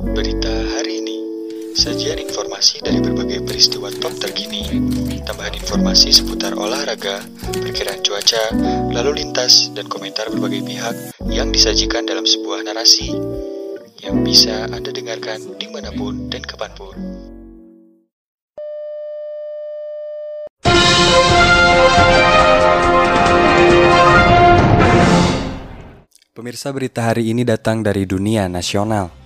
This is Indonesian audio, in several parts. Berita hari ini, sajian informasi dari berbagai peristiwa top terkini, tambahan informasi seputar olahraga, perkiraan cuaca, lalu lintas, dan komentar berbagai pihak yang disajikan dalam sebuah narasi yang bisa Anda dengarkan dimanapun dan kapanpun. Pemirsa, berita hari ini datang dari dunia nasional.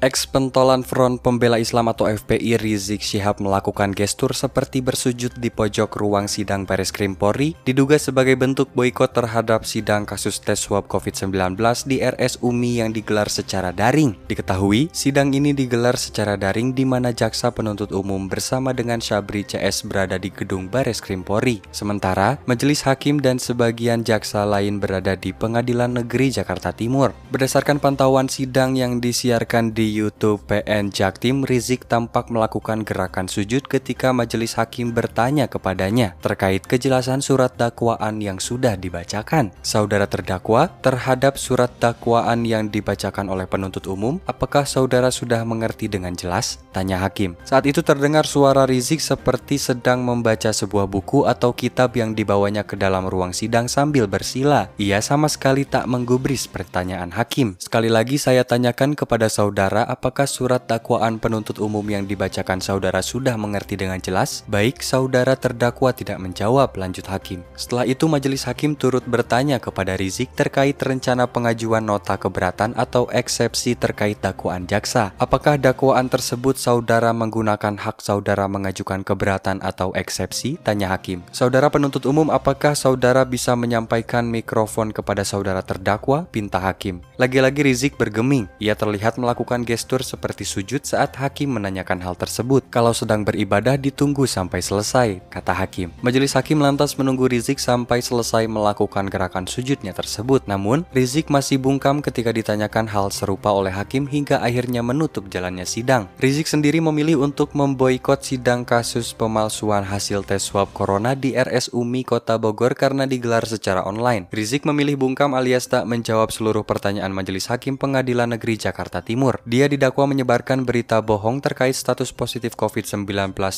Ex-pentolan Front Pembela Islam atau FPI Rizieq Shihab melakukan gestur seperti bersujud di pojok ruang sidang Bareskrim Polri, diduga sebagai bentuk boikot terhadap sidang kasus tes swab COVID-19 di RS UMI yang digelar secara daring. Diketahui, sidang ini digelar secara daring di mana jaksa penuntut umum bersama dengan Syabri CS berada di gedung Bareskrim Polri. Sementara, majelis hakim dan sebagian jaksa lain berada di Pengadilan Negeri Jakarta Timur. Berdasarkan pantauan sidang yang disiarkan di YouTube PN Jaktim, Rizieq tampak melakukan gerakan sujud ketika majelis hakim bertanya kepadanya terkait kejelasan surat dakwaan yang sudah dibacakan. Saudara terdakwa, terhadap surat dakwaan yang dibacakan oleh penuntut umum, apakah saudara sudah mengerti dengan jelas? Tanya hakim. Saat itu terdengar suara Rizieq seperti sedang membaca sebuah buku atau kitab yang dibawanya ke dalam ruang sidang sambil bersila. Ia sama sekali tak menggubris pertanyaan hakim. Sekali lagi saya tanyakan kepada saudara, apakah surat dakwaan penuntut umum yang dibacakan saudara sudah mengerti dengan jelas? Baik, saudara terdakwa tidak menjawab, lanjut hakim. Setelah itu majelis hakim turut bertanya kepada Rizieq terkait rencana pengajuan nota keberatan atau eksepsi terkait dakwaan jaksa. Apakah dakwaan tersebut saudara menggunakan hak saudara mengajukan keberatan atau eksepsi? Tanya hakim. Saudara penuntut umum, apakah saudara bisa menyampaikan mikrofon kepada saudara terdakwa? Pinta hakim. Lagi-lagi Rizieq bergeming. Ia terlihat melakukan gestur seperti sujud saat hakim menanyakan hal tersebut. Kalau sedang beribadah ditunggu sampai selesai, kata hakim. Majelis hakim lantas menunggu Rizieq sampai selesai melakukan gerakan sujudnya tersebut. Namun, Rizieq masih bungkam ketika ditanyakan hal serupa oleh hakim hingga akhirnya menutup jalannya sidang. Rizieq sendiri memilih untuk memboikot sidang kasus pemalsuan hasil tes swab corona di RS UMI Kota Bogor karena digelar secara online. Rizieq memilih bungkam alias tak menjawab seluruh pertanyaan majelis hakim Pengadilan Negeri Jakarta Timur. Dia didakwa menyebarkan berita bohong terkait status positif COVID-19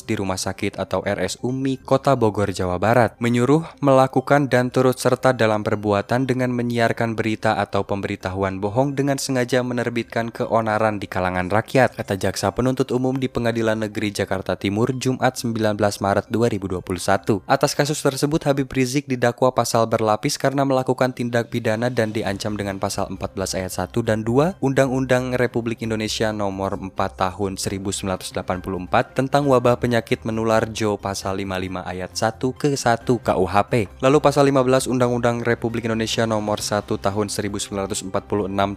di rumah sakit atau RS UMI Kota Bogor, Jawa Barat, menyuruh, melakukan, dan turut serta dalam perbuatan dengan menyiarkan berita atau pemberitahuan bohong dengan sengaja menerbitkan keonaran di kalangan rakyat, kata jaksa penuntut umum di Pengadilan Negeri Jakarta Timur, Jumat 19 Maret 2021. Atas kasus tersebut, Habib Rizieq didakwa pasal berlapis karena melakukan tindak pidana dan diancam dengan pasal 14 ayat 1 dan 2 Undang-Undang Republik Indonesia Nomor 4 Tahun 1984 tentang wabah penyakit menular JO pasal 55 ayat 1 ke 1 KUHP. Lalu pasal 15 Undang-Undang Republik Indonesia Nomor 1 Tahun 1946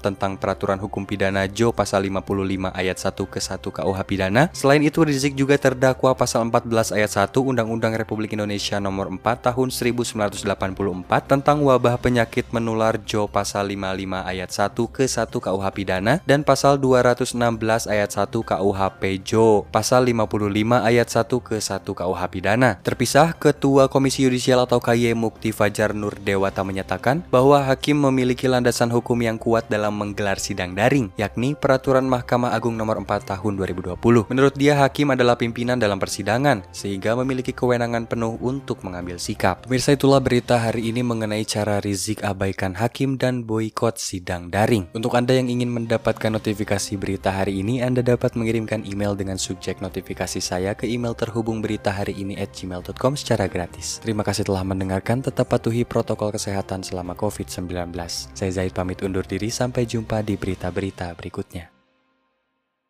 tentang peraturan hukum pidana JO pasal 55 ayat 1 ke 1 KUH pidana. Selain itu Rizieq juga terdakwa pasal 14 ayat 1 Undang-Undang Republik Indonesia Nomor 4 Tahun 1984 tentang wabah penyakit menular JO pasal 55 ayat 1 ke 1 KUH pidana dan pasal 216 ayat 1 KUHP JO, pasal 55 ayat 1 ke 1 KUH pidana. Terpisah, Ketua Komisi Yudisial atau KY Mukti Fajar Nur Dewata menyatakan bahwa hakim memiliki landasan hukum yang kuat dalam menggelar sidang daring, yakni Peraturan Mahkamah Agung Nomor 4 Tahun 2020. Menurut dia, hakim adalah pimpinan dalam persidangan, sehingga memiliki kewenangan penuh untuk mengambil sikap. Pemirsa, itulah berita hari ini mengenai cara Rizieq abaikan hakim dan boikot sidang daring. Untuk Anda yang ingin mendapatkan notifikasi berita hari ini, Anda dapat mengirimkan email dengan subjek notifikasi saya ke email terhubung beritaharini@gmail.com secara gratis. Terima kasih telah mendengarkan, tetap patuhi protokol kesehatan selama COVID-19. Saya Zaid pamit undur diri, sampai jumpa di berita-berita berikutnya.